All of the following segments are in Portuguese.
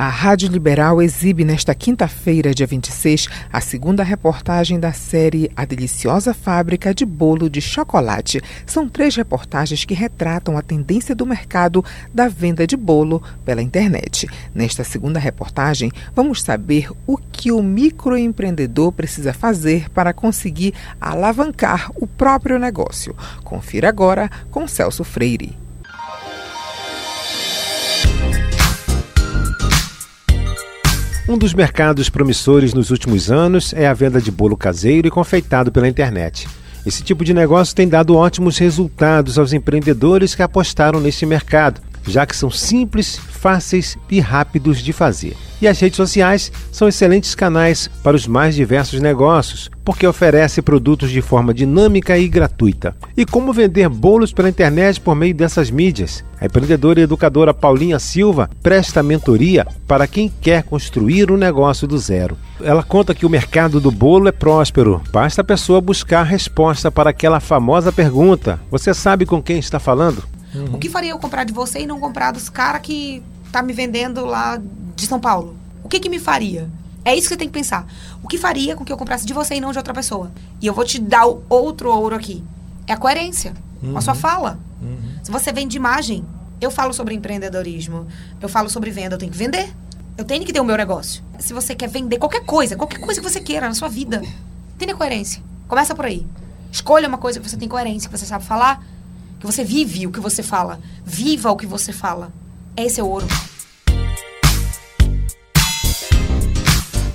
A Rádio Liberal exibe nesta quinta-feira, dia 26, a segunda reportagem da série A Deliciosa Fábrica de Bolo de Chocolate. São 3 reportagens que retratam a tendência do mercado da venda de bolo pela internet. Nesta segunda reportagem, vamos saber o que o microempreendedor precisa fazer para conseguir alavancar o próprio negócio. Confira agora com Celso Freire. Um dos mercados promissores nos últimos anos é a venda de bolo caseiro e confeitado pela internet. Esse tipo de negócio tem dado ótimos resultados aos empreendedores que apostaram neste mercado, já que são simples, fáceis e rápidos de fazer. E as redes sociais são excelentes canais para os mais diversos negócios, porque oferece produtos de forma dinâmica e gratuita. E como vender bolos pela internet por meio dessas mídias? A empreendedora e educadora Paulinha Silva presta mentoria para quem quer construir um negócio do zero. Ela conta que o mercado do bolo é próspero. Basta a pessoa buscar a resposta para aquela famosa pergunta: você sabe com quem está falando? Uhum. O que faria eu comprar de você e não comprar dos caras que tá me vendendo lá de São Paulo? O que me faria? É isso que você tem que pensar. O que faria com que eu comprasse de você e não de outra pessoa? E eu vou te dar outro ouro aqui. É a coerência com a sua fala. Se você vende imagem, eu falo sobre empreendedorismo, eu falo sobre venda, eu tenho que vender. Eu tenho que ter o meu negócio. Se você quer vender qualquer coisa que você queira na sua vida, tenha coerência. Começa por aí. Escolha uma coisa que você tem coerência, que você sabe falar, que você vive o que você fala. Viva o que você fala. Esse é o ouro.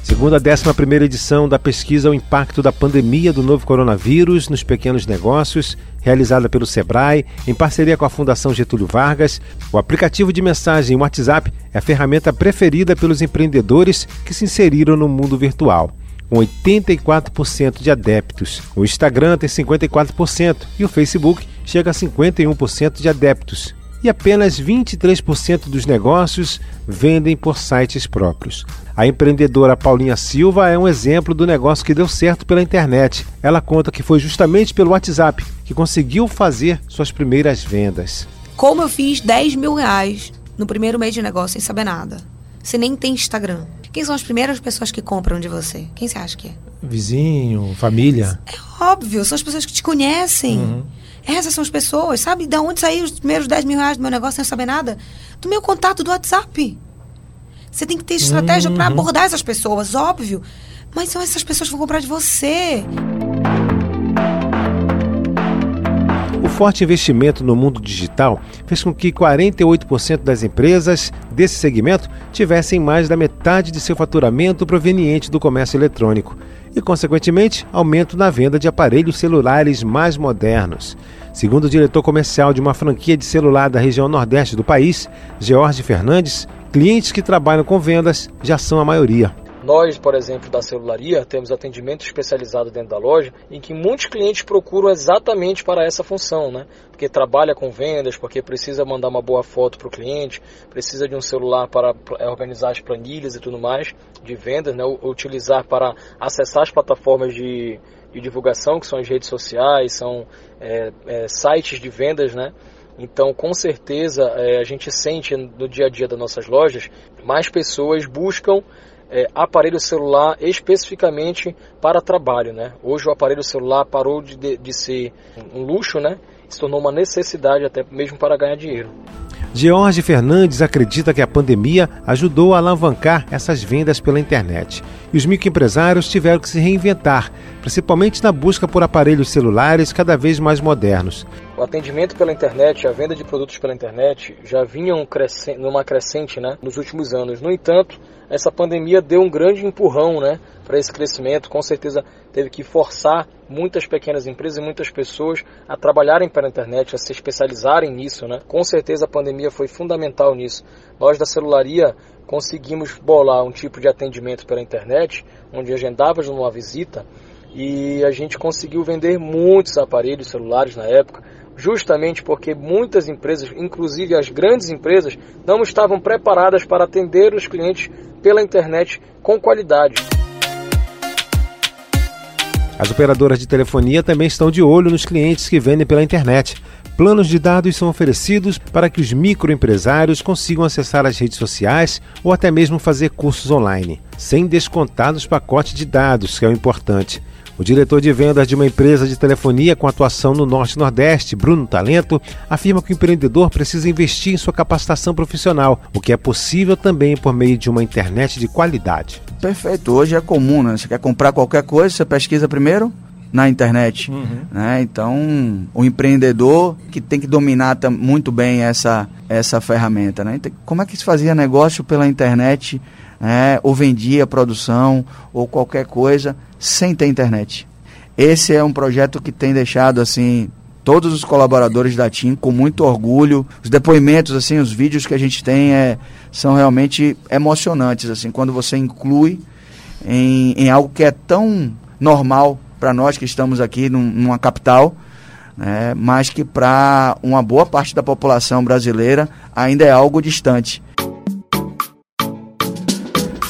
Segundo a 11ª edição da pesquisa O Impacto da Pandemia do Novo Coronavírus nos Pequenos Negócios, realizada pelo Sebrae, em parceria com a Fundação Getúlio Vargas, o aplicativo de mensagem WhatsApp é a ferramenta preferida pelos empreendedores que se inseriram no mundo virtual, com 84% de adeptos. O Instagram tem 54% e o Facebook chega a 51% de adeptos. E apenas 23% dos negócios vendem por sites próprios. A empreendedora Paulinha Silva é um exemplo do negócio que deu certo pela internet. Ela conta que foi justamente pelo WhatsApp que conseguiu fazer suas primeiras vendas. Como eu fiz 10 mil reais no primeiro mês de negócio sem saber nada? Você nem tem Instagram. Quem são as primeiras pessoas que compram de você? Quem você acha que é? Vizinho, família. É óbvio, são as pessoas que te conhecem. Uhum. Essas são as pessoas, sabe? De onde saíram os primeiros 10 mil reais do meu negócio sem saber nada? Do meu contato do WhatsApp. Você tem que ter estratégia para abordar essas pessoas, óbvio. Mas são essas pessoas que vão comprar de você. O forte investimento no mundo digital fez com que 48% das empresas desse segmento tivessem mais da metade de seu faturamento proveniente do comércio eletrônico e, consequentemente, aumento na venda de aparelhos celulares mais modernos. Segundo o diretor comercial de uma franquia de celular da região nordeste do país, Jorge Fernandes, clientes que trabalham com vendas já são a maioria. Nós, por exemplo, da celularia, temos atendimento especializado dentro da loja, em que muitos clientes procuram exatamente para essa função, né? Porque trabalha com vendas, porque precisa mandar uma boa foto para o cliente, precisa de um celular para organizar as planilhas e tudo mais de vendas, né? Utilizar para acessar as plataformas de divulgação, que são as redes sociais, são sites de vendas, né? Então, com certeza, a gente sente no dia a dia das nossas lojas, mais pessoas buscam aparelho celular especificamente para trabalho, né? Hoje o aparelho celular parou de ser um luxo, né? Se tornou uma necessidade até mesmo para ganhar dinheiro. Jorge Fernandes acredita que a pandemia ajudou a alavancar essas vendas pela internet. E os microempresários tiveram que se reinventar, principalmente na busca por aparelhos celulares cada vez mais modernos. O atendimento pela internet, a venda de produtos pela internet já vinham numa crescente, né, nos últimos anos. No entanto, essa pandemia deu um grande empurrão, né, para esse crescimento. Com certeza teve que forçar muitas pequenas empresas e muitas pessoas a trabalharem pela internet, a se especializarem nisso, né? Com certeza a pandemia foi fundamental nisso. Nós da celularia conseguimos bolar um tipo de atendimento pela internet, onde agendávamos uma visita e a gente conseguiu vender muitos aparelhos celulares na época, justamente porque muitas empresas, inclusive as grandes empresas, não estavam preparadas para atender os clientes pela internet com qualidade. As operadoras de telefonia também estão de olho nos clientes que vendem pela internet. planos de dados são oferecidos para que os microempresários consigam acessar as redes sociais ou até mesmo fazer cursos online, sem descontar nos pacotes de dados, que é o importante. O diretor de vendas de uma empresa de telefonia com atuação no Norte e Nordeste, Bruno Talento, afirma que o empreendedor precisa investir em sua capacitação profissional, o que é possível também por meio de uma internet de qualidade. Perfeito, hoje é comum, né? Você quer comprar qualquer coisa, você pesquisa primeiro na internet. Né? Então, o empreendedor que tem que dominar muito bem essa ferramenta. Né? Então, como é que se fazia negócio pela internet? Ou vendia produção ou qualquer coisa sem ter internet. Esse é um projeto que tem deixado assim todos os colaboradores da TIM com muito orgulho. Os depoimentos, assim, os vídeos que a gente tem são realmente emocionantes, assim, quando você inclui em algo que é tão normal para nós que estamos aqui numa capital, né, mas que para uma boa parte da população brasileira ainda é algo distante.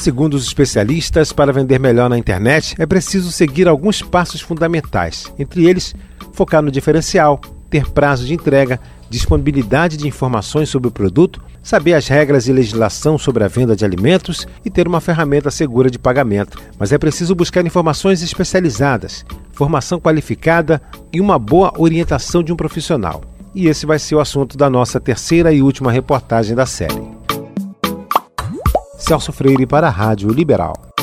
Segundo os especialistas, para vender melhor na internet é preciso seguir alguns passos fundamentais. Entre eles, focar no diferencial, ter prazo de entrega, disponibilidade de informações sobre o produto, saber as regras e legislação sobre a venda de alimentos e ter uma ferramenta segura de pagamento. Mas é preciso buscar informações especializadas, formação qualificada e uma boa orientação de um profissional. E esse vai ser o assunto da nossa terceira e última reportagem da série. Celso Freire para a Rádio Liberal.